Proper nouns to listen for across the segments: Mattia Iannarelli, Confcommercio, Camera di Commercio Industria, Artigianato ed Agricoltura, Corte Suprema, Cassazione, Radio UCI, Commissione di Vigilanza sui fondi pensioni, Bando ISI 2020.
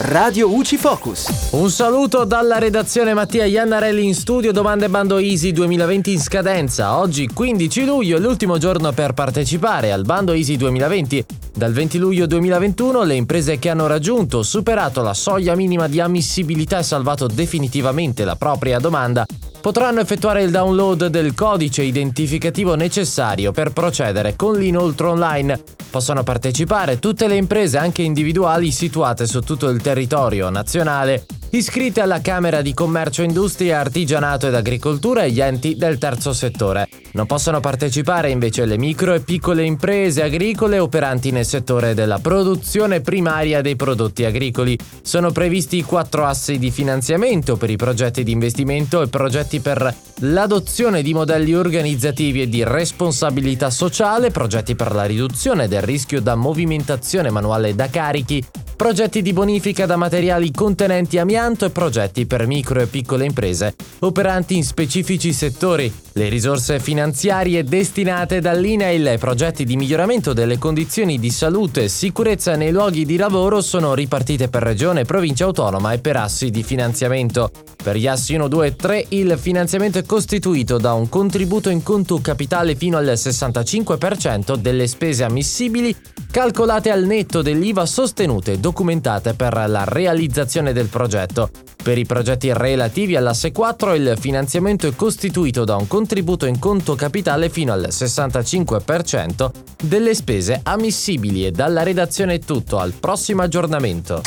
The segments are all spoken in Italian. Radio UCI Focus. Un saluto dalla redazione Mattia Iannarelli in studio. Domande Bando ISI 2020 in scadenza. Oggi 15 luglio è l'ultimo giorno per partecipare al Bando ISI 2020. Dal 20 luglio 2021 le imprese che hanno raggiunto o superato la soglia minima di ammissibilità e salvato definitivamente la propria domanda potranno effettuare il download del codice identificativo necessario per procedere con l'inoltro online. Possono partecipare tutte le imprese, anche individuali, situate su tutto il territorio nazionale, iscritte alla Camera di Commercio Industria, Artigianato ed Agricoltura e gli enti del terzo settore. Non possono partecipare invece le micro e piccole imprese agricole operanti nel settore della produzione primaria dei prodotti agricoli. Sono previsti 4 assi di finanziamento per i progetti di investimento e progetti per l'adozione di modelli organizzativi e di responsabilità sociale, progetti per la riduzione del rischio da movimentazione manuale da carichi, progetti di bonifica da materiali contenenti amianto e progetti per micro e piccole imprese operanti in specifici settori. Le risorse finanziarie destinate dall'INAIL ai progetti di miglioramento delle condizioni di salute e sicurezza nei luoghi di lavoro sono ripartite per regione, provincia autonoma e per assi di finanziamento. Per gli assi 1, 2 e 3 il finanziamento è costituito da un contributo in conto capitale fino al 65% delle spese ammissibili calcolate al netto dell'IVA, sostenute e documentate per la realizzazione del progetto. Per i progetti relativi all'asse 4 il finanziamento è costituito da un contributo in conto capitale fino al 65% delle spese ammissibili. E dalla redazione è tutto, al prossimo aggiornamento.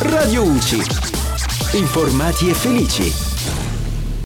Radio UCI. Informati e felici.